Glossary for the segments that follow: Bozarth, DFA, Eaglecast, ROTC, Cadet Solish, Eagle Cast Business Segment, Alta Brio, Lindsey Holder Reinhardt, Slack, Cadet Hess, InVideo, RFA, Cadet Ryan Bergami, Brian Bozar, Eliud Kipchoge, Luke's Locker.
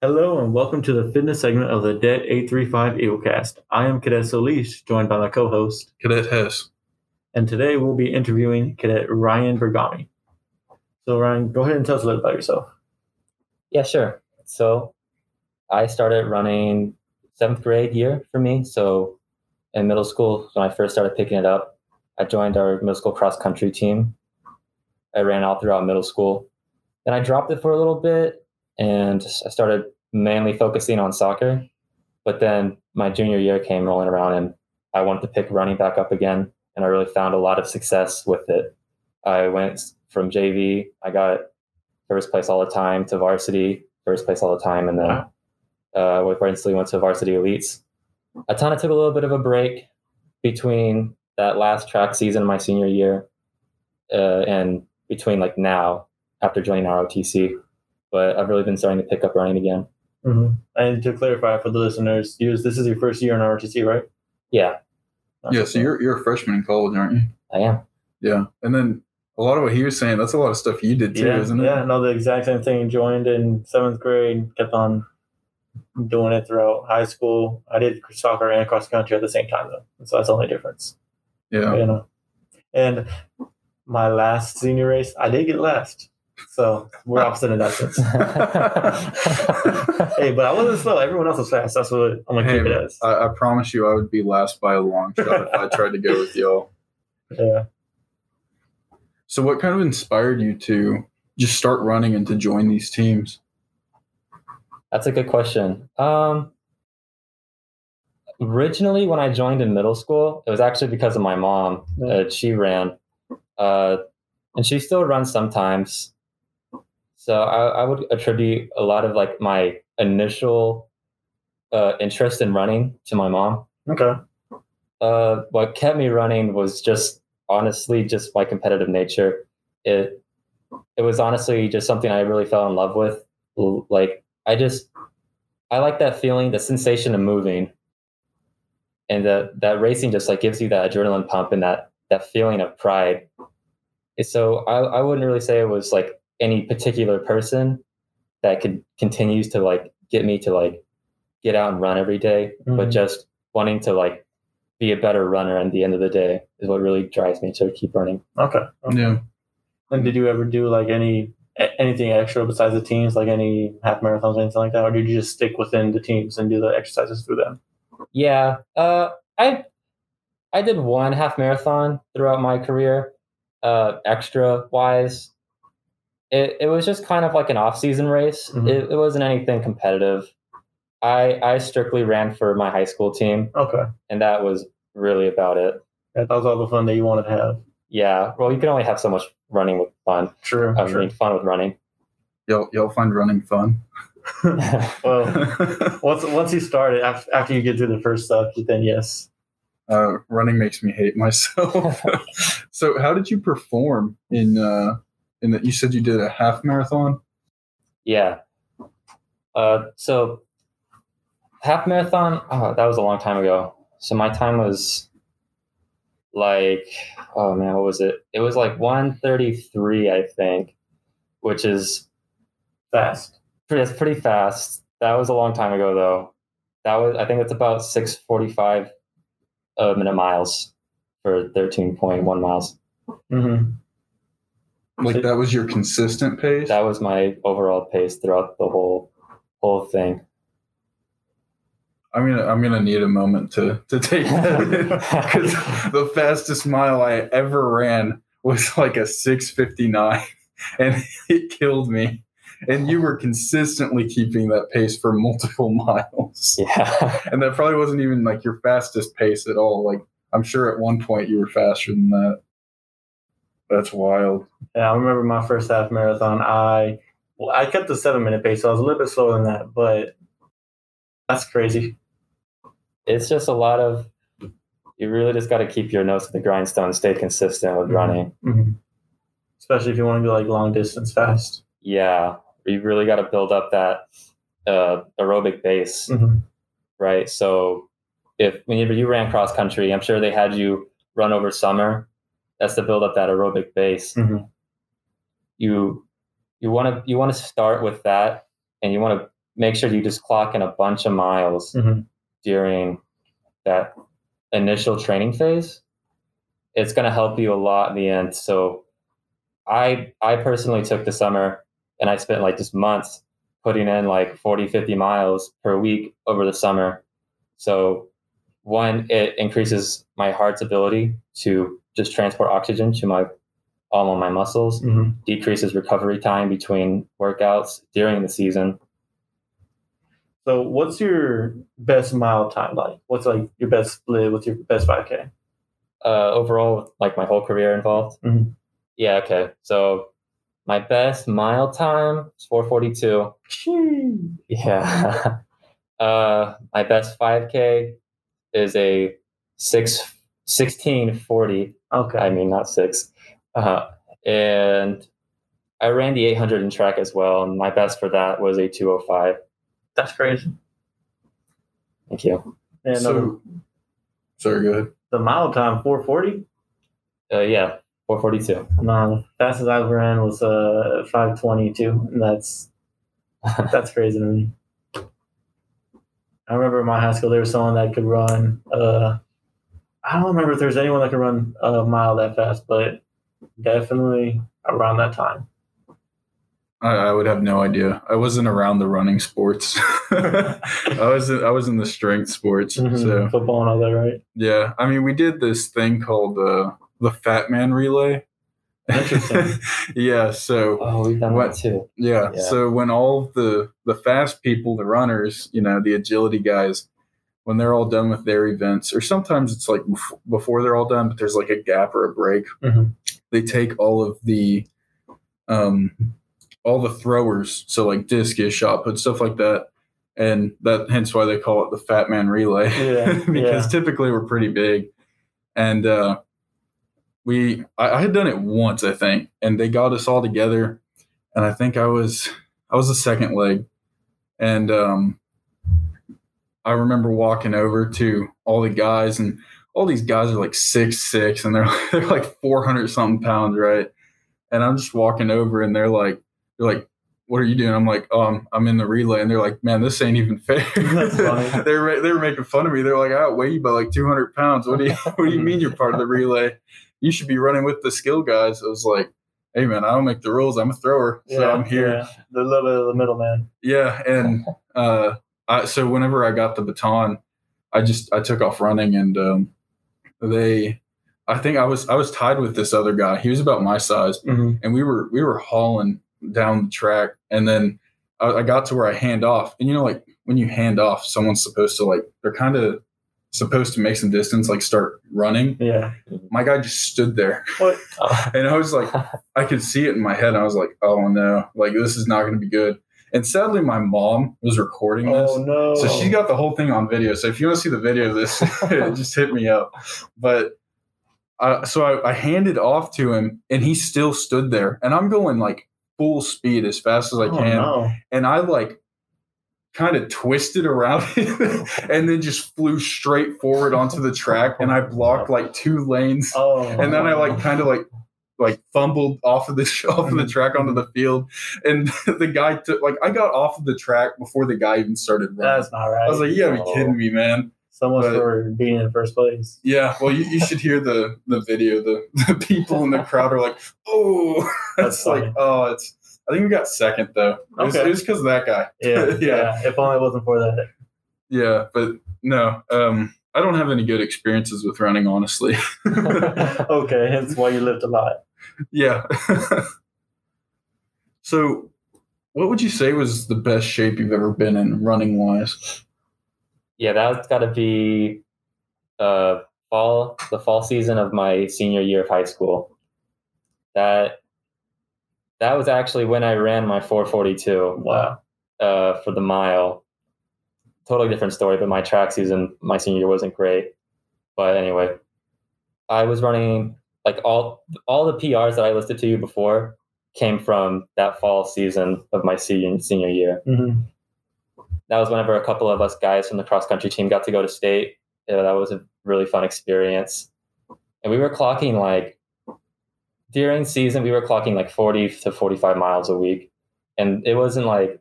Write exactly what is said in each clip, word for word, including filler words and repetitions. Hello and welcome to the fitness segment of the Dead eight thirty-five Eaglecast. I am Cadet Solish, joined by my co-host, Cadet Hess. And today we'll be interviewing Cadet Ryan Bergami. So Ryan, go ahead and tell us a little about yourself. Yeah, sure. So I started running seventh grade year for me. So in middle school, when I first started picking it up, I joined our middle school cross-country team. I ran all throughout middle school. Then I dropped it for a little bit. And I started mainly focusing on soccer, but then my junior year came rolling around and I wanted to pick running back up again. And I really found a lot of success with it. I went from J V, I got first place all the time, to varsity, first place all the time. And then uh, we instantly went to varsity elites. I kind of took a little bit of a break between that last track season of my senior year uh, and between like now after joining R O T C. But I've really been starting to pick up running again. Mm-hmm. And to clarify for the listeners, you, this is your first year in R O T C, right? Yeah. Not yeah, so you're you're a freshman in college, aren't you? I am. Yeah. And then a lot of what he was saying, that's a lot of stuff you did too, yeah, isn't it? Yeah, no, the exact same thing. Joined in seventh grade, kept on doing it throughout high school. I did soccer and cross country at the same time, though. So that's the only difference. Yeah. You know? And my last senior race, I did get last. So we're opposite in that sense. Hey, but I wasn't slow. Everyone else was fast. That's what I'm going to hey, keep it as. I, I promise you I would be last by a long shot if I tried to go with y'all. Yeah. So what kind of inspired you to just start running and to join these teams? That's a good question. Um, originally, when I joined in middle school, it was actually because of my mom. Yeah. Uh, she ran. Uh, and she still runs sometimes. So I, I would attribute a lot of like my initial uh, interest in running to my mom. Okay. Uh, what kept me running was just honestly just my competitive nature. It it was honestly just something I really fell in love with. Like I just I like that feeling, the sensation of moving, and that that racing just like gives you that adrenaline pump and that that feeling of pride. And so I I wouldn't really say it was like any particular person that could continues to like get me to like get out and run every day, mm-hmm. but just wanting to like be a better runner at the end of the day is what really drives me to keep running. Okay. okay. Yeah. And did you ever do like any, anything extra besides the teams, like any half marathons or anything like that? Or did you just stick within the teams and do the exercises through them? Yeah. Uh, I, I did one half marathon throughout my career, uh, extra wise. It it was just kind of like an off-season race. Mm-hmm. It, it wasn't anything competitive. I I strictly ran for my high school team. Okay. And that was really about it. Yeah, that was all the fun that you wanted to have. Yeah. Well, you can only have so much running with fun. True. I true. mean, fun with running. You'll you'll find running fun. Well, once once you start it, after, after you get through the first stuff, then yes. Uh, running makes me hate myself. So, how did you perform in? Uh, And that you said you did a half marathon? Yeah. Uh, so half marathon, oh, that was a long time ago. So my time was like, oh man, what was it? It was like one thirty-three, I think, which is fast. Pretty, that's pretty fast. That was a long time ago though. That was, I think it's about six forty-five a minute miles for thirteen point one miles. Mm-hmm. Like that was your consistent pace? That was my overall pace throughout the whole whole thing. I'm gonna I'm gonna need a moment to to take that in, because the fastest mile I ever ran was like a six fifty-nine, and it killed me. And you were consistently keeping that pace for multiple miles. Yeah, and that probably wasn't even like your fastest pace at all. Like I'm sure at one point you were faster than that. That's wild. Yeah, I remember my first half marathon. I well, I kept the seven-minute pace, so I was a little bit slower than that, but that's crazy. It's just a lot of – you really just got to keep your nose to the grindstone, stay consistent with running. Mm-hmm. Especially if you want to go, like, long-distance fast. Yeah. You really got to build up that uh, aerobic base, mm-hmm. right? So if whenever you ran cross-country, I'm sure they had you run over summer. That's to build up that aerobic base. Mm-hmm. You you want to you want to start with that, and you want to make sure you just clock in a bunch of miles mm-hmm. during that initial training phase. It's going to help you a lot in the end. So I I personally took the summer and I spent like just months putting in like forty, fifty miles per week over the summer. So one, it increases my heart's ability to just transport oxygen to my all of my muscles, mm-hmm. decreases recovery time between workouts during the season. So what's your best mile time like? What's like your best split? What's your best five K? Uh, overall, like my whole career involved? Mm-hmm. Yeah, okay. So my best mile time is four forty-two. Jeez. Yeah. uh, my best five K is a six sixteen forty. Okay. I mean, not six. Uh, and I ran the eight hundred in track as well. And my best for that was a two oh five. That's crazy. Thank you. And so, um, sorry, go ahead. The mile time, four forty? Uh, yeah, four forty-two. No, fastest I ran was uh, five twenty-two. And that's, that's crazy to me. I remember in my high school, there was someone that could run. Uh, I don't remember if there's anyone that could run a mile that fast, but definitely around that time. I, I would have no idea. I wasn't around the running sports. I was in, I was in the strength sports. Mm-hmm. So football and all that, right? Yeah. I mean, we did this thing called the uh, the Fat Man Relay. Interesting. yeah. So oh, we've done what, that too. Yeah, yeah. So when all the the fast people, the runners, you know, the agility guys, when they're all done with their events, or sometimes it's like before they're all done, but there's like a gap or a break. Mm-hmm. They take all of the, um, all the throwers, so like discus, shot put, stuff like that, and that hence why they call it the Fat Man Relay. Yeah, because yeah. typically we're pretty big, and uh, we I, I had done it once, I think, and they got us all together, and I think I was I was the second leg, and um, I remember walking over to all the guys and. All these guys are like six six, and they're, they're like four hundred something pounds, right? And I'm just walking over, and they're like, they're like, what are you doing? I'm like, oh, I'm, I'm in the relay. And they're like, man, this ain't even fair. That's funny. they're they're making fun of me. They're like, I outweigh you by like two hundred pounds. What do you what do you mean you're part of the relay? You should be running with the skill guys. I was like, hey man, I don't make the rules. I'm a thrower, so yeah, I'm here. Yeah. The little bit of the middleman. Yeah, and uh, I, so whenever I got the baton, I just I took off running and. Um, They, I think I was I was tied with this other guy. He was about my size, mm-hmm. and we were we were hauling down the track. And then I, I got to where I hand off, and you know, like when you hand off, someone's supposed to like they're kind of supposed to make some distance, like start running. Yeah, my guy just stood there, what? and I was like, I could see it in my head. And I was like, oh no, like this is not going to be good. And sadly, my mom was recording this. Oh, no. So she got the whole thing on video. So if you want to see the video of this, just hit me up. But uh, so I, I handed off to him, and he still stood there. And I'm going, like, full speed as fast as I oh, can. No. And I, like, kind of twisted around and then just flew straight forward onto the track. And I blocked, like, two lanes. Oh, and then I, like, kind of, like, like fumbled off of the off of the track onto the field, and the guy took like I got off of the track before the guy even started running. That's not right. I was like, you gotta be kidding me, man. So much for being in first place. Yeah, well, you, you should hear the the video. The, the people in the crowd are like, oh, that's it's like oh, it's. I think we got second though. It was okay. because of that guy. Yeah, yeah, yeah. If only it wasn't for that. Yeah, but no. Um, I don't have any good experiences with running, honestly. Okay, hence why you lived a lot. Yeah. So what would you say was the best shape you've ever been in running wise? Yeah, that's got to be uh, fall, the fall season of my senior year of high school. That that was actually when I ran my four forty-two. Wow. Uh, for the mile. Totally different story, but my track season, my senior year wasn't great. But anyway, I was running like all all the P Rs that I listed to you before came from that fall season of my senior senior year. Mm-hmm. That was whenever a couple of us guys from the cross country team got to go to state. Yeah, that was a really fun experience. And we were clocking like during season, we were clocking like forty to forty-five miles a week, and it wasn't like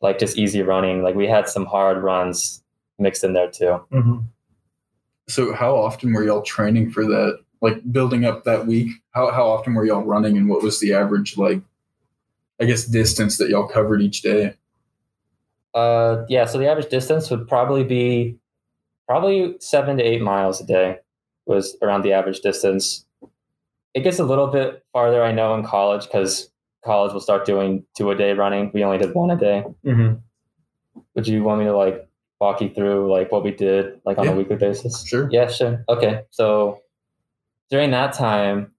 like just easy running. Like we had some hard runs mixed in there too. Mm-hmm. So how often were y'all training for that? Like building up that week, how how often were y'all running, and what was the average, like, I guess, distance that y'all covered each day? Uh, yeah. So the average distance would probably be probably seven to eight miles a day was around the average distance. It gets a little bit farther, I know, in college, because college will start doing two a day running. We only did one a day. Mm-hmm. Would you want me to like walk you through like what we did like on yeah. a weekly basis? Sure. Yeah, sure. Okay. So during that time,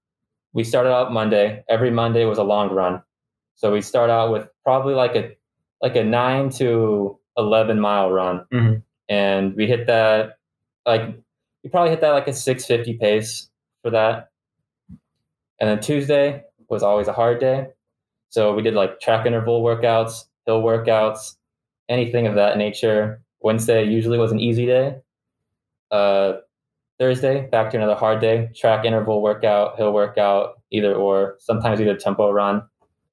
we started out Monday. Every Monday was a long run. So we start out with probably like a like a nine to eleven mile run. Mm-hmm. And we hit that like we probably hit that like a six fifty pace for that. And then Tuesday was always a hard day. So we did like track interval workouts, hill workouts, anything of that nature. Wednesday usually was an easy day. Uh, Thursday, back to another hard day, track interval workout, hill workout, either or, sometimes either tempo run.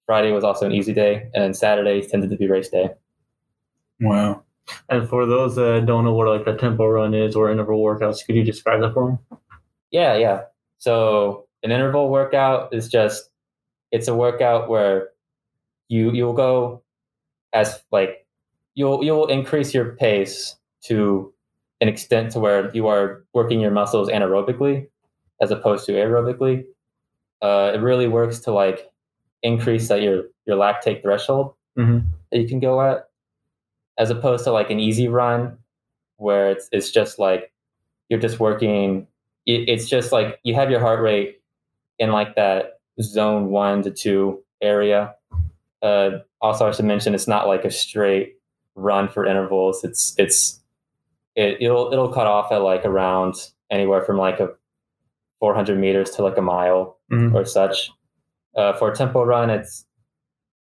Friday was also an easy day. And then Saturday tended to be race day. Wow. And for those that don't know what like a tempo run is or interval workouts, could you describe that for them? Yeah, yeah. So an interval workout is just, it's a workout where you, you'll go as like, you'll, you'll increase your pace to an extent to where you are working your muscles anaerobically as opposed to aerobically. Uh, it really works to like increase that your, your lactate threshold mm-hmm. that you can go at, as opposed to like an easy run where it's, it's just like, you're just working. It, it's just like you have your heart rate in like that zone one to two area. Uh, also, I should mention it's not like a straight run for intervals. It's it's it, it'll it'll cut off at like around anywhere from like a four hundred meters to like a mile mm-hmm. or such. Uh, for a tempo run, it's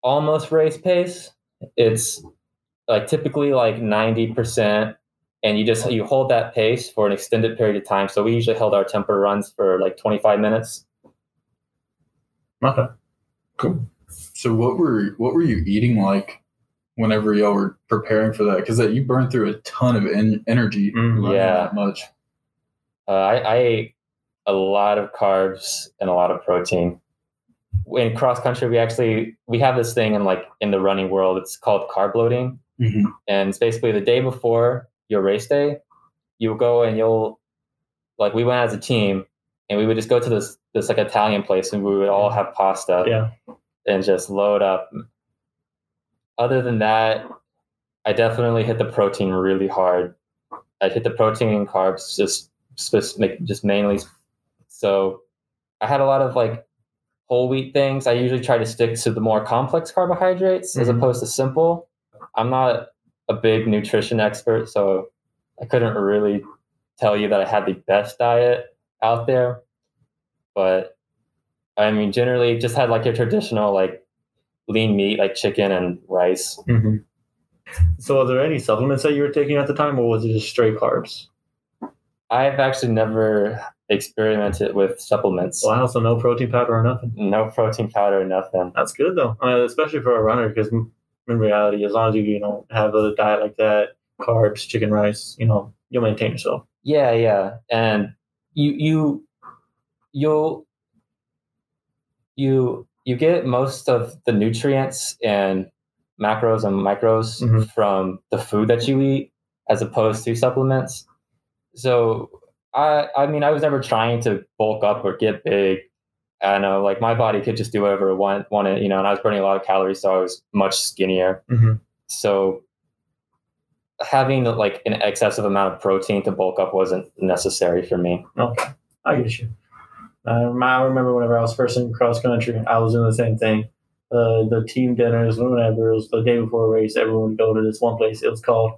almost race pace. It's like typically like ninety percent, and you just you hold that pace for an extended period of time. So we usually held our tempo runs for like twenty-five minutes. Okay. Cool. So what were what were you eating like whenever y'all were preparing for that? Because that you burned through a ton of en- energy. Mm, yeah. That much. Uh, I, I ate a lot of carbs and a lot of protein. In cross country, we actually we have this thing in like in the running world. It's called carb loading, mm-hmm. and it's basically the day before your race day, you'll go and you'll like we went as a team. And we would just go to this this like Italian place, and we would all have pasta yeah. and just load up. Other than that, I definitely hit the protein really hard. I hit the protein and carbs just just mainly. So I had a lot of like whole wheat things. I usually try to stick to the more complex carbohydrates mm-hmm. as opposed to simple. I'm not a big nutrition expert, so I couldn't really tell you that I had the best diet out there, but I mean generally just had like your traditional like lean meat like chicken and rice. Mm-hmm. So are there any supplements that you were taking at the time, or was it just straight carbs? I've actually never experimented with supplements. Wow, so no protein powder or nothing? No protein powder or nothing. That's good though, I mean, especially for a runner, because in reality as long as you you know have a diet like that, carbs, chicken, rice, you know, you'll maintain yourself. Yeah, yeah. And You you you'll you you get most of the nutrients and macros and micros mm-hmm. from the food that you eat as opposed to supplements. So I I mean I was never trying to bulk up or get big. I know like my body could just do whatever it want, wanted, you know, and I was burning a lot of calories, so I was much skinnier. Mm-hmm. So having like an excessive amount of protein to bulk up wasn't necessary for me. Okay, I get you. Um, I remember whenever I was first in cross country, I was doing the same thing. Uh, the team dinners, whenever it was the day before a race, everyone would go to this one place. It was called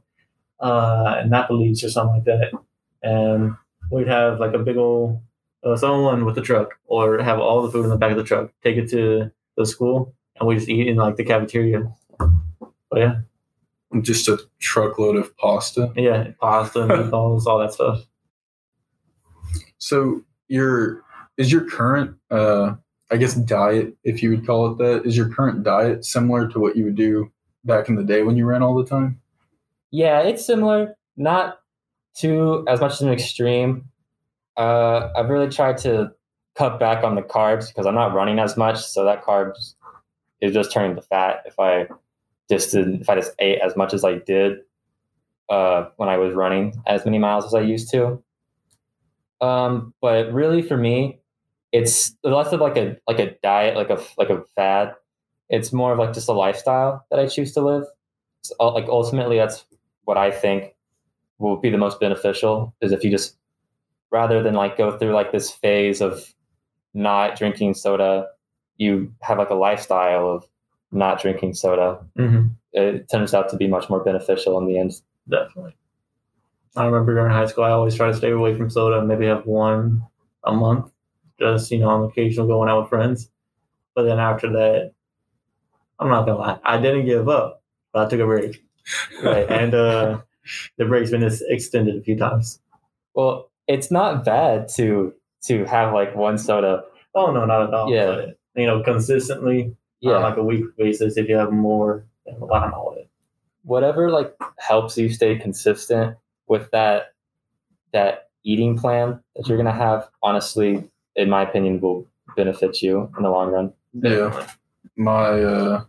uh, Annapolis or something like that. And we'd have like a big old, uh, someone with the truck, or have all the food in the back of the truck, take it to the school, and we just eat in like the cafeteria. But yeah. Just a truckload of pasta. Yeah, pasta, meatballs, all that stuff. So your is your current, uh, I guess, diet, if you would call it that, is your current diet similar to what you would do back in the day when you ran all the time? Yeah, it's similar. Not to as much as an extreme. Uh, I've really tried to cut back on the carbs because I'm not running as much. So that carbs is just turning to fat. If I just didn't, if I just ate as much as I did uh, when I was running as many miles as I used to. Um, but really for me, it's less of like a, like a diet, like a, like a fad. It's more of like just a lifestyle that I choose to live. So, like ultimately that's what I think will be the most beneficial, is if you just, rather than like go through like this phase of not drinking soda, you have like a lifestyle of not drinking soda. Mm-hmm. It turns out to be much more beneficial in the end. Definitely. I remember during high school, I always try to stay away from soda, maybe have one a month, just, you know, on occasion going out with friends. But then after that, I'm not going to lie, I didn't give up, but I took a break. Right. And uh, the break's been extended a few times. Well, it's not bad to to have like one soda. Oh, no, not at all. Yeah. But, you know, consistently, yeah. on like a weekly basis, if you have more, then why not all of it? Whatever like helps you stay consistent with that that eating plan that you're going to have, honestly, in my opinion, will benefit you in the long run. Yeah. My, uh,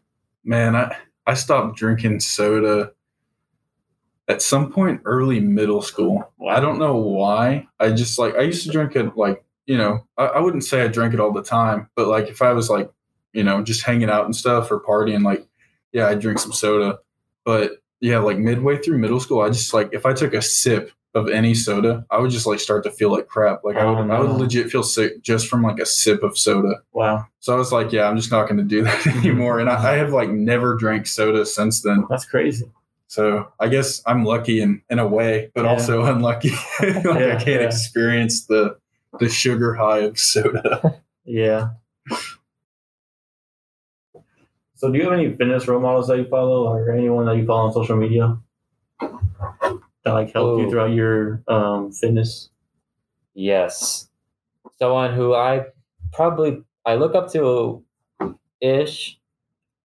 man, I, I stopped drinking soda at some point early middle school. I don't know why. I just like, I used to drink it like, you know, I, I wouldn't say I drank it all the time, but like if I was like, you know, just hanging out and stuff or partying, like, yeah, I'd drink some soda. But yeah, like midway through middle school, I just like, if I took a sip of any soda, I would just like start to feel like crap. Like I would, oh, no. I would legit feel sick just from like a sip of soda. Wow. So I was like, yeah, I'm just not going to do that anymore. And I, I have like never drank soda since then. That's crazy. So I guess I'm lucky in, in a way, but yeah. also unlucky. like yeah, I can't yeah. experience the, the sugar high of soda. Yeah. So do you have any fitness role models that you follow or anyone that you follow on social media that like helped Ooh. you throughout your um, fitness? Yes. Someone who I probably, I look up to ish.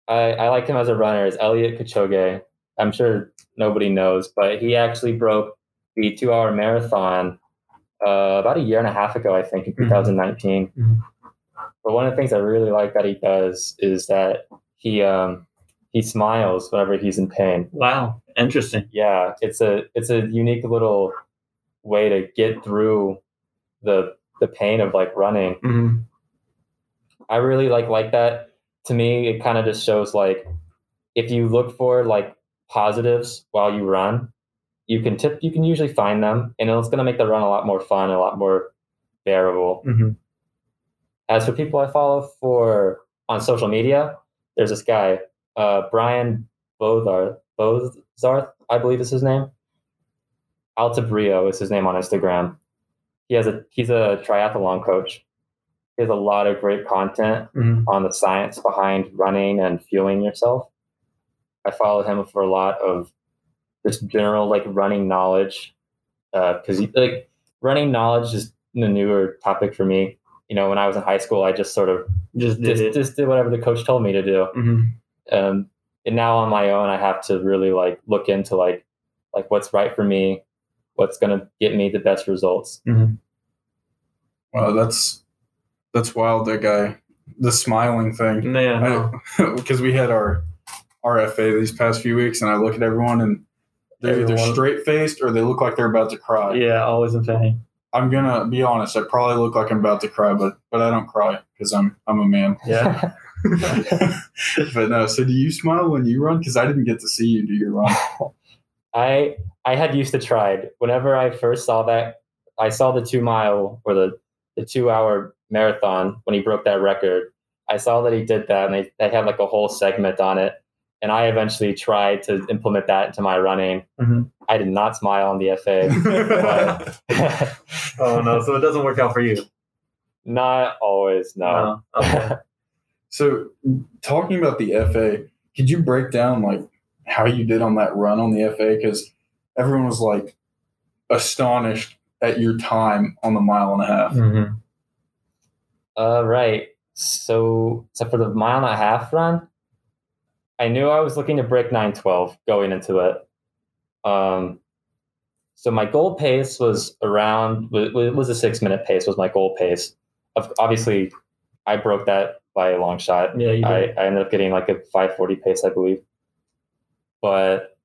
I, I like him as a runner is Eliud Kipchoge. I'm sure nobody knows, but he actually broke the two hour marathon uh, about a year and a half ago, I think in two thousand nineteen. Mm-hmm. But one of the things I really like that he does is that He um he smiles whenever he's in pain. Wow, interesting. Yeah, it's a it's a unique little way to get through the the pain of like running. Mm-hmm. I really like like that. To me, it kind of just shows like if you look for like positives while you run, you can tip you can usually find them, and it's going to make the run a lot more fun, a lot more bearable. Mm-hmm. As for people I follow for on social media, there's this guy, uh, Brian Bozar, Bozarth, I believe is his name. Alta Brio is his name on Instagram. He has a he's a triathlon coach. He has a lot of great content mm-hmm. on the science behind running and fueling yourself. I follow him for a lot of just general like running knowledge, because uh, like running knowledge is a newer topic for me. You know, when I was in high school, I just sort of just did, just, just did whatever the coach told me to do. Mm-hmm. Um, and now on my own, I have to really like look into like, like what's right for me, what's going to get me the best results. Mm-hmm. Wow. That's, that's wild. That guy, the smiling thing. Yeah. Because we had our R F A these past few weeks and I look at everyone and they're everyone. either straight faced or they look like they're about to cry. Yeah. Always in pain. I'm going to be honest. I probably look like I'm about to cry, but, but I don't cry because I'm, I'm a man. Yeah. But no, so do you smile when you run? Cause I didn't get to see you do your run. I, I had used to tried whenever I first saw that. I saw the two mile or the, the two hour marathon when he broke that record. I saw that he did that and they, they had like a whole segment on it. And I eventually tried to implement that into my running. Mm-hmm. I did not smile on the F A. But oh, no. So it doesn't work out for you. Not always, no. no. Okay. So talking about the F A, could you break down like how you did on that run on the F A? Because everyone was like astonished at your time on the mile and a half. Mm-hmm. Uh, right. So, so for the mile and a half run, I knew I was looking to break nine twelve going into it. Um, so my goal pace was around, it was a six minute pace was my goal pace. Obviously, I broke that by a long shot. Yeah, you did. I, I ended up getting like a five forty pace, I believe. But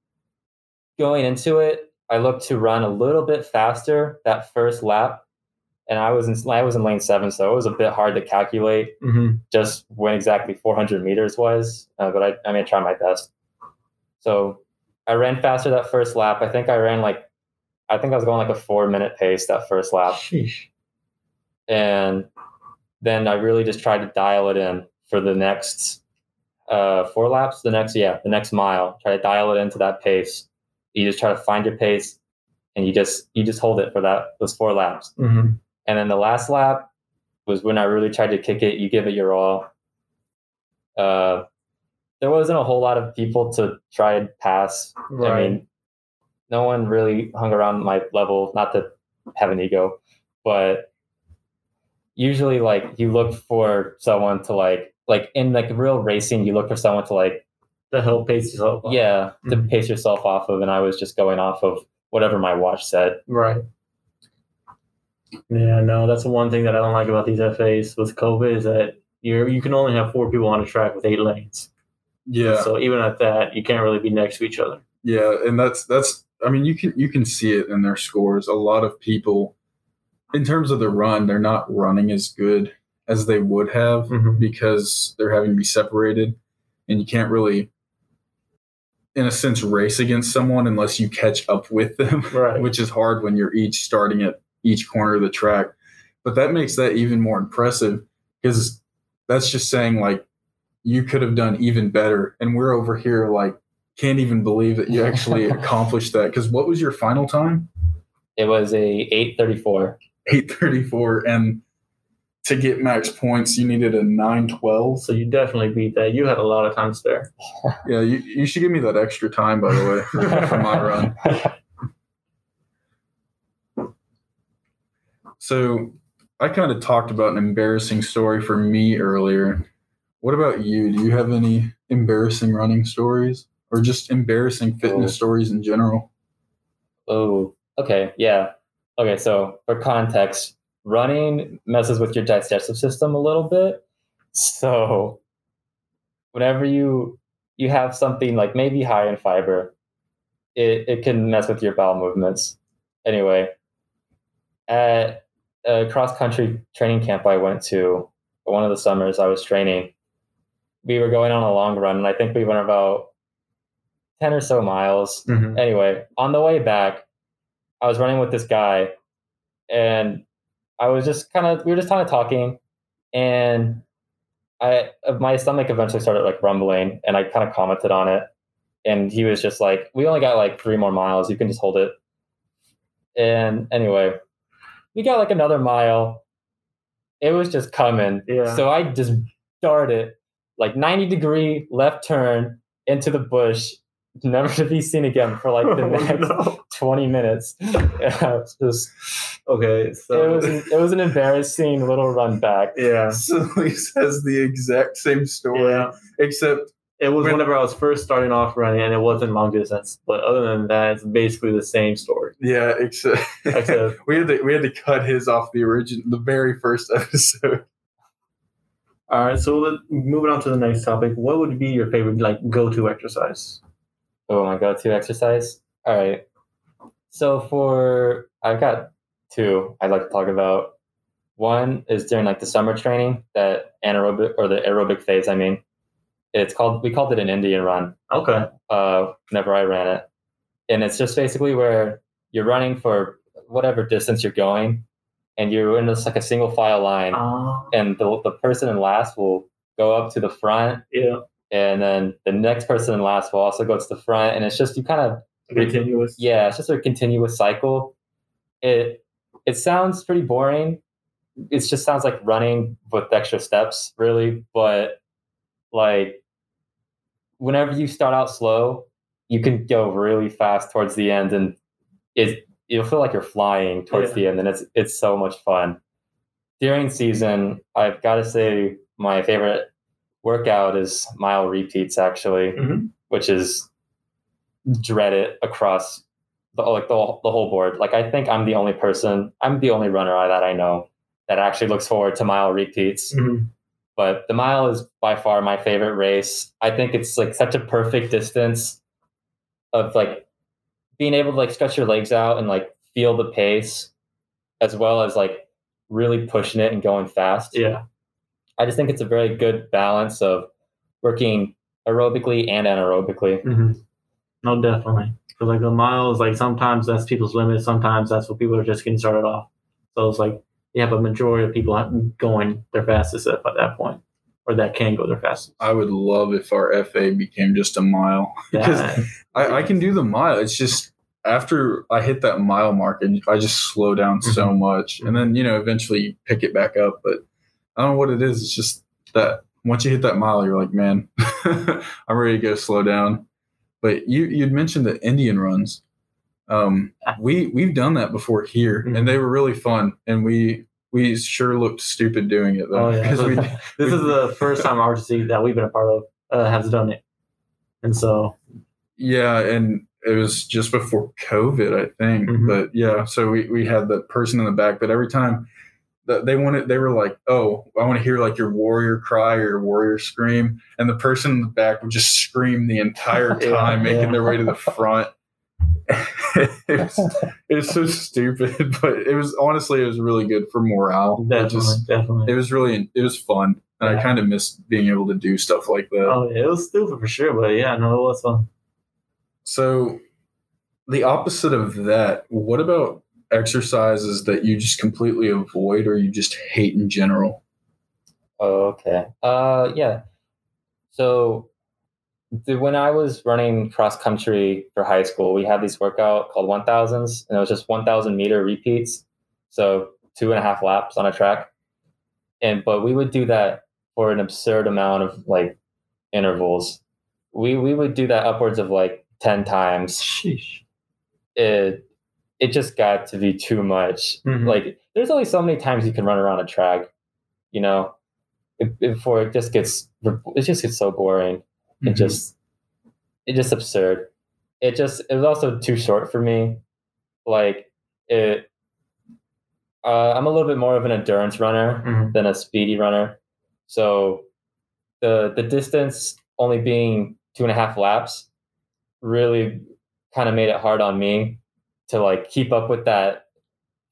going into it, I looked to run a little bit faster that first lap. And I was in I was in lane seven, so it was a bit hard to calculate mm-hmm. just when exactly four hundred meters was. Uh, but I, I mean, I tried my best. So I ran faster that first lap. I think I ran like, I think I was going like a four minute pace that first lap. Sheesh. And then I really just tried to dial it in for the next uh, four laps, the next, yeah, the next mile. Try to dial it into that pace. You just try to find your pace, and you just you just hold it for that those four laps. Mm-hmm. And then the last lap was when I really tried to kick it. You give it your all. Uh, there wasn't a whole lot of people to try and pass. Right. I mean, no one really hung around my level, not to have an ego, but usually like you look for someone to like, like in like real racing, you look for someone to like to help pace yourself off. Yeah, to mm-hmm. pace yourself off of. And I was just going off of whatever my watch said. Right. Yeah, no, that's the one thing that I don't like about these F As with COVID is that you you can only have four people on a track with eight lanes. Yeah. So even at that, you can't really be next to each other. Yeah, and that's that's I mean you can you can see it in their scores. A lot of people, in terms of the run, they're not running as good as they would have mm-hmm. because they're having to be separated, and you can't really, in a sense, race against someone unless you catch up with them, right. which is hard when you're each starting at each corner of the track. But that makes that even more impressive because that's just saying like you could have done even better, and we're over here like can't even believe that you actually accomplished that. Because what was your final time? It was a eight thirty-four. eight thirty-four, and to get max points you needed a nine twelve, so you definitely beat that. You had a lot of time spare. Yeah, you, you should give me that extra time, by the way, for, for my run. So I kind of talked about an embarrassing story for me earlier. What about you? Do you have any embarrassing running stories or just embarrassing fitness oh. stories in general? Oh, okay. Yeah. Okay. So for context, running messes with your digestive system a little bit. So whenever you you have something like maybe high in fiber, it, it can mess with your bowel movements. Anyway, at a cross-country training camp I went to, one of the summers I was training, we were going on a long run, and I think we went about ten or so miles. Mm-hmm. Anyway, on the way back, I was running with this guy, and I was just kind of, we were just kind of talking, and I my stomach eventually started like rumbling, and I kind of commented on it, and he was just like, we only got like three more miles, you can just hold it. And anyway, we got like another mile. It was just coming. Yeah. So I just darted like ninety degree left turn into the bush, never to be seen again for like the oh, next no. twenty minutes. Just, okay. So it was, an, it was an embarrassing little run back. Yeah. So Luis has the exact same story, yeah. except it was when, whenever I was first starting off running, and it wasn't long distance. But other than that, it's basically the same story. Yeah, except, except we had to we had to cut his off the origin, the very first episode. All right, so let, moving on to the next topic. What would be your favorite like go-to exercise? Oh, my go-to exercise. All right, so for I've got two I'd like to talk about. One is during like the summer training, that anaerobic or the aerobic phase. I mean. It's called, we called it an Indian run. Okay. Uh, whenever I ran it. And it's just basically where you're running for whatever distance you're going, and you're in this like a single file line. Oh. And the the person in last will go up to the front. Yeah. And then the next person in last will also go to the front. And it's just, you kind of. A continuous. Yeah. It's just a continuous cycle. It, it sounds pretty boring. It just sounds like running with extra steps, really. But like, whenever you start out slow, you can go really fast towards the end, and it you'll feel like you're flying towards yeah. the end, and it's it's so much fun. During season, I've got to say my favorite workout is mile repeats, actually, mm-hmm. which is dreaded across the, like the, the whole board. Like, I think I'm the only person, I'm the only runner I, that I know that actually looks forward to mile repeats. Mm-hmm. But the mile is by far my favorite race. I think it's like such a perfect distance of like being able to like stretch your legs out and like feel the pace, as well as like really pushing it and going fast. Yeah. I just think it's a very good balance of working aerobically and anaerobically. Mm-hmm. No, definitely. Because like the mile is like, sometimes that's people's limit. Sometimes that's what people are just getting started off. So it's like, yeah, but majority of people aren't going their fastest at that point, or that can go their fastest. I would love if our F A became just a mile. Because I, I can do the mile. It's just after I hit that mile mark, and I just slow down mm-hmm. so much. And then, you know, eventually you pick it back up. But I don't know what it is. It's just that once you hit that mile, you're like, man, I'm ready to go slow down. But you, you'd mentioned the Indian runs. Um, we we've done that before here, mm-hmm. and they were really fun, and we we sure looked stupid doing it though. Oh, yeah. we, this we, is the first time R T C that we've been a part of uh, has done it, and so yeah, and it was just before COVID, I think. Mm-hmm. But yeah, so we we had the person in the back, but every time that they wanted, they were like, "Oh, I want to hear like your warrior cry or your warrior scream," and the person in the back would just scream the entire time, yeah, making yeah. their way to the front. it, was, it was so stupid, but it was honestly it was really good for morale. Definitely, it, just, definitely. it was really it was fun, and yeah. I kind of missed being able to do stuff like that. Oh, it was stupid for sure, but yeah, no, it was fun. So, the opposite of that, what about exercises that you just completely avoid or you just hate in general? Okay, uh, yeah. So. When I was running cross country for high school, we had this workout called one thousands, and it was just one thousand meter repeats. So two and a half laps on a track. And, but we would do that for an absurd amount of like intervals. We, we would do that upwards of like ten times. Sheesh. It, it just got to be too much. Mm-hmm. Like there's only so many times you can run around a track, you know, before it just gets, it just gets so boring. It mm-hmm. just, it just absurd. It just, it was also too short for me. Like it, uh, I'm a little bit more of an endurance runner mm-hmm. than a speedy runner. So the, the distance only being two and a half laps really kind of made it hard on me to like keep up with that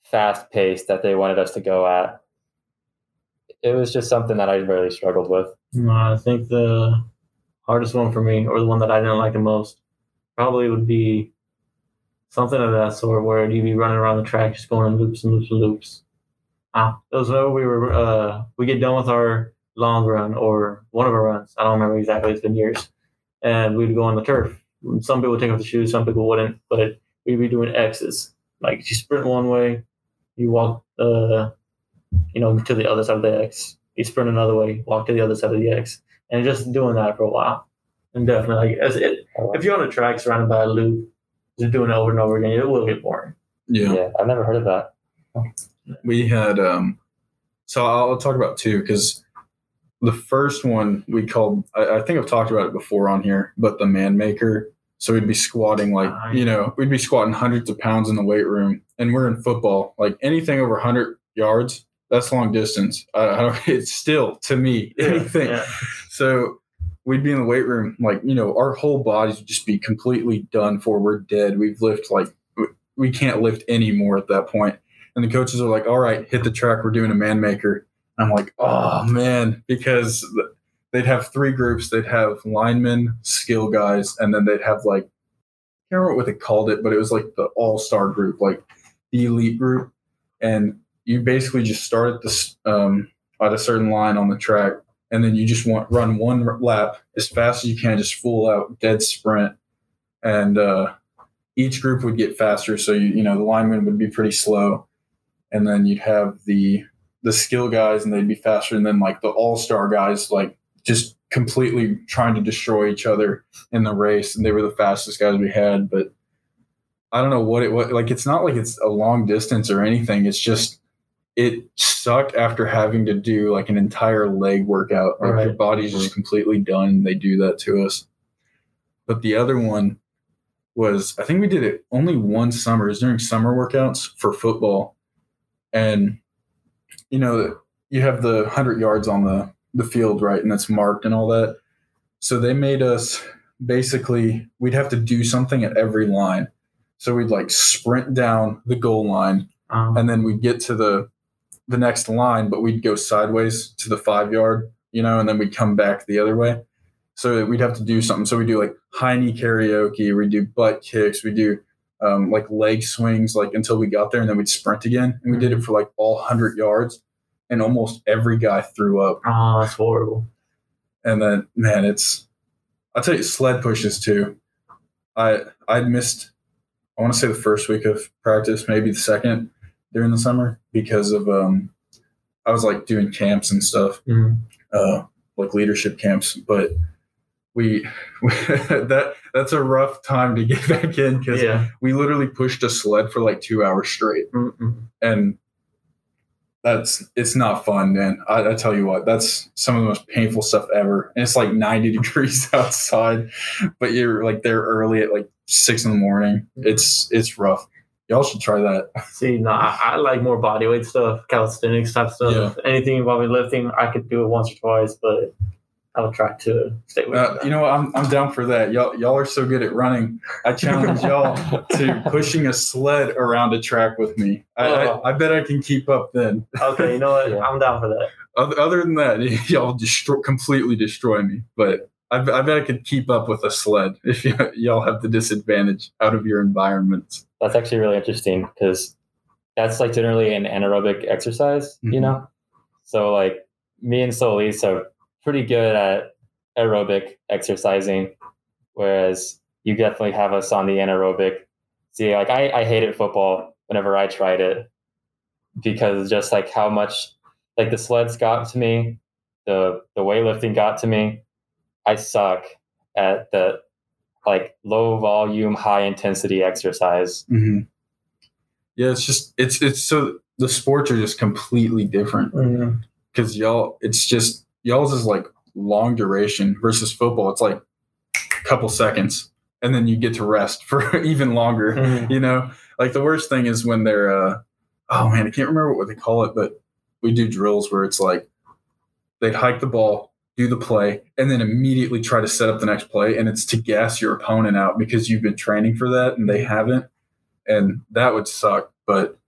fast pace that they wanted us to go at. It was just something that I really struggled with. I think the hardest one for me, or the one that I didn't like the most, probably would be something of that sort where you'd be running around the track just going in loops and loops and loops. Ah, it was whenever we were, uh, we get done with our long run or one of our runs. I don't remember exactly. It's been years. And we'd go on the turf. Some people would take off the shoes. Some people wouldn't. But we'd be doing X's. Like you sprint one way, you walk, uh, you know, to the other side of the X. You sprint another way, walk to the other side of the X. And just doing that for a while. And definitely, like, as it, if you're on a track surrounded by a loop, just doing it over and over again, it will get boring. Yeah. yeah I've never heard of that. We had, um, so I'll talk about two, because the first one we called, I, I think I've talked about it before on here, but the man maker. So we'd be squatting like, you know, we'd be squatting hundreds of pounds in the weight room. And we're in football, like anything over one hundred yards. That's long distance. I, I don't, it's still, to me, anything. Yeah, yeah. So we'd be in the weight room. Like, you know, our whole bodies would just be completely done for. We're dead. We've lifted like – we can't lift anymore at that point. And the coaches are like, all right, hit the track. We're doing a man maker. I'm like, oh, man, because they'd have three groups. They'd have linemen, skill guys, and then they'd have like – I can't remember what they called it, but it was like the all-star group, like the elite group. And – you basically just start at, the, um, at a certain line on the track, and then you just want run one lap as fast as you can, just full out, dead sprint. And uh, each group would get faster, so you, you know the linemen would be pretty slow, and then you'd have the the skill guys, and they'd be faster, and then like the all-star guys, like just completely trying to destroy each other in the race, and they were the fastest guys we had. But I don't know what it was like. It's not like it's a long distance or anything. It's just it sucked after having to do like an entire leg workout. Right. Like your body's just completely done. They do that to us. But the other one was, I think we did it only one summer. It was during summer workouts for football. And, you know, you have the one hundred yards on the, the field, right? And that's marked and all that. So they made us basically, we'd have to do something at every line. So we'd like sprint down the goal line, um, and then we'd get to the the next line, but we'd go sideways to the five yard, you know, and then we'd come back the other way. So we'd have to do something. So we do like high knee karaoke, we do butt kicks, we do um, like leg swings, like until we got there, and then we'd sprint again. And we did it for like all hundred yards, and almost every guy threw up. Oh, that's horrible. And then, man, it's, I'll tell you, sled pushes too. I, I missed, I want to say the first week of practice, maybe the second during the summer, because of, um, I was like doing camps and stuff, mm-hmm. uh, like leadership camps, but we, we that that's a rough time to get back in, because yeah. we literally pushed a sled for like two hours straight. Mm-mm. And that's, it's not fun, man. I, I tell you what, that's some of the most painful stuff ever. And it's like ninety degrees outside, but you're like there early at like six in the morning. It's, it's rough. Y'all should try that. See, no, I, I like more bodyweight stuff, calisthenics type stuff. Yeah. Anything involving lifting, I could do it once or twice, but I'll try to stay with uh, you. You know what? I'm I'm down for that. Y'all y'all are so good at running. I challenge y'all to pushing a sled around a track with me. I, oh. I, I bet I can keep up then. Okay, you know what? Yeah. I'm down for that. Other, other than that, y'all destroy, completely destroy me. But I, I bet I could keep up with a sled if y- y'all have the disadvantage out of your environment. That's actually really interesting, because that's like generally an anaerobic exercise, mm-hmm. you know? So like me and Solis are pretty good at aerobic exercising, whereas you definitely have us on the anaerobic. See, like I, I hated football whenever I tried it, because just like how much like the sleds got to me, the the weightlifting got to me. I suck at the like low volume, high intensity exercise. Mm-hmm. Yeah, it's just it's it's so the sports are just completely different, because mm-hmm. y'all it's just. Y'all's is like long duration versus football. It's like a couple seconds, and then you get to rest for even longer. Mm-hmm. You know, like the worst thing is when they're, uh, oh man, I can't remember what they call it, but we do drills where it's like they'd hike the ball, do the play, and then immediately try to set up the next play. And it's to gas your opponent out, because you've been training for that and they haven't. And that would suck. But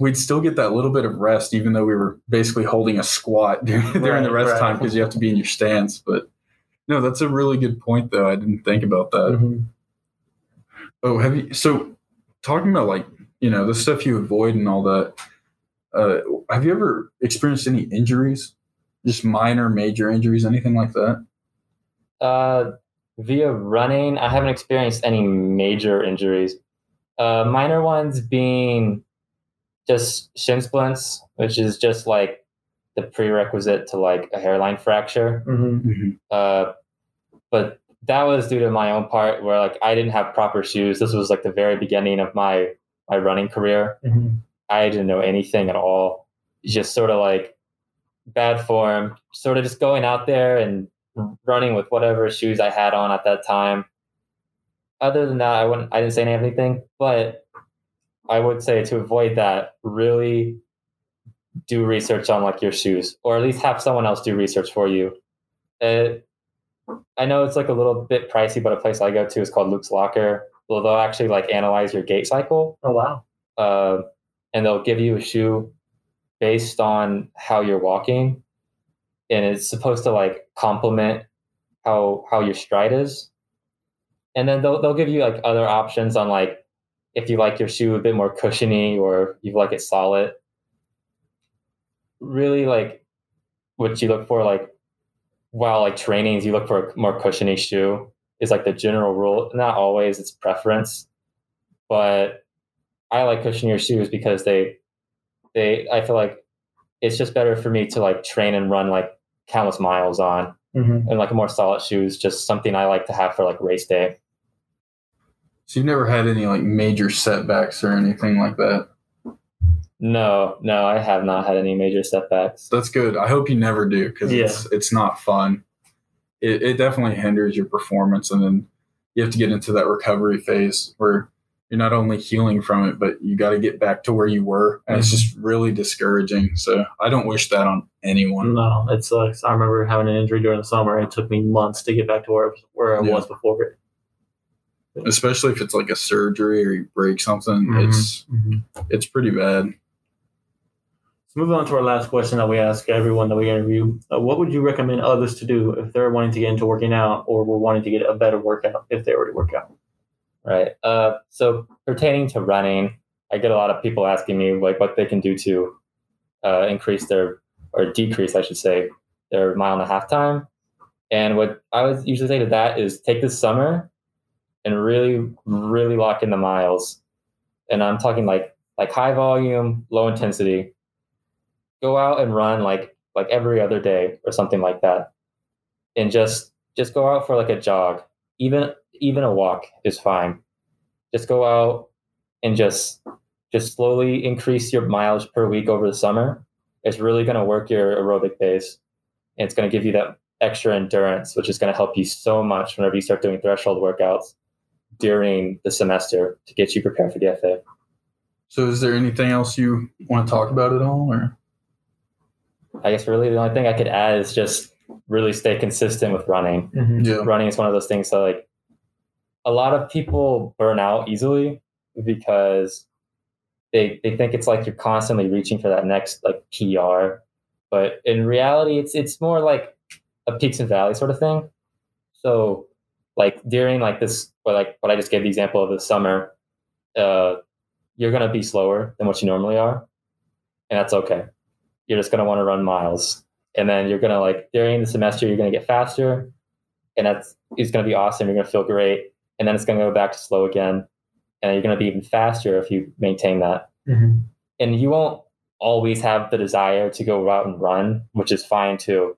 we'd still get that little bit of rest, even though we were basically holding a squat during, during right, the rest right. time, because you have to be in your stance. But no, that's a really good point, though. I didn't think about that. Mm-hmm. Oh, have you? So talking about like, you know, the stuff you avoid and all that, uh, have you ever experienced any injuries, just minor, major injuries, anything like that? Uh, via running, I haven't experienced any major injuries. Uh, minor ones being... just shin splints, which is just like the prerequisite to like a hairline fracture. Mm-hmm, mm-hmm. Uh, but that was due to my own part, where like I didn't have proper shoes. This was like the very beginning of my, my running career. Mm-hmm. I didn't know anything at all. Just sort of like bad form, sort of just going out there and running with whatever shoes I had on at that time. Other than that, I wouldn't, I didn't say anything, but I would say to avoid that, really do research on like your shoes, or at least have someone else do research for you. It, I know it's like a little bit pricey, but a place I go to is called Luke's Locker. Well, they'll actually like analyze your gait cycle. Oh, wow. Uh, and they'll give you a shoe based on how you're walking. And it's supposed to like complement how, how your stride is. And then they'll, they'll give you like other options on like, if you like your shoe a bit more cushiony, or you like it solid. Really like what you look for, like while like trainings, you look for a more cushiony shoe is like the general rule. Not always, it's preference, but I like cushionier shoes because they, they, I feel like it's just better for me to like train and run like countless miles on, mm-hmm. and like a more solid shoe is just something I like to have for like race day. So you've never had any like major setbacks or anything like that? No, no, I have not had any major setbacks. That's good. I hope you never do, because yeah. it's it's not fun. It, it definitely hinders your performance, and then you have to get into that recovery phase where you're not only healing from it, but you got to get back to where you were, and mm-hmm. it's just really discouraging. So I don't wish that on anyone. No, it sucks. I remember having an injury during the summer, and it took me months to get back to where, where I yeah. was before it. Especially if it's like a surgery or you break something, mm-hmm. it's mm-hmm. it's pretty bad. Moving on to our last question that we ask everyone that we interview, uh, what would you recommend others to do if they're wanting to get into working out, or were wanting to get a better workout if they were to work out? Right. Uh, so pertaining to running, I get a lot of people asking me like what they can do to uh, increase their or decrease, I should say, their mile and a half time. And what I would usually say to that is take this summer and really, really lock in the miles. And I'm talking like like high volume, low intensity. Go out and run like like every other day or something like that, and just just go out for like a jog. Even even a walk is fine. Just go out and just just slowly increase your mileage per week over the summer. It's really going to work your aerobic base, and it's going to give you that extra endurance, which is going to help you so much whenever you start doing threshold workouts during the semester to get you prepared for D F A. So, is there anything else you want to talk about at all, or? I guess really the only thing I could add is just really stay consistent with running. Mm-hmm. Yeah. Running is one of those things that like a lot of people burn out easily because they they think it's like you're constantly reaching for that next like P R. But in reality, it's it's more like a peaks and valleys sort of thing. So like during like this, or like what I just gave the example of the summer, uh, you're going to be slower than what you normally are. And that's okay. You're just going to want to run miles, and then you're going to like during the semester, you're going to get faster, and that's, it's going to be awesome. You're going to feel great. And then it's going to go back to slow again. And you're going to be even faster if you maintain that. Mm-hmm. And you won't always have the desire to go out and run, which is fine too.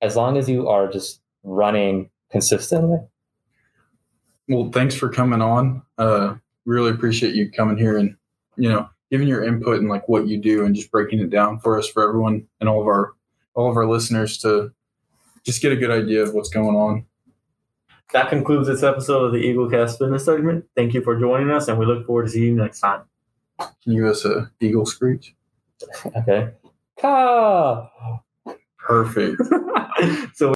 As long as you are just running consistently. Well, thanks for coming on. Uh, really appreciate you coming here and, you know, giving your input and like what you do and just breaking it down for us, for everyone and all of our, all of our listeners to just get a good idea of what's going on. That concludes this episode of the Eagle Cast Business Segment. Thank you for joining us, and we look forward to seeing you next time. Can you give us a eagle screech? Okay. Ka! Perfect. So.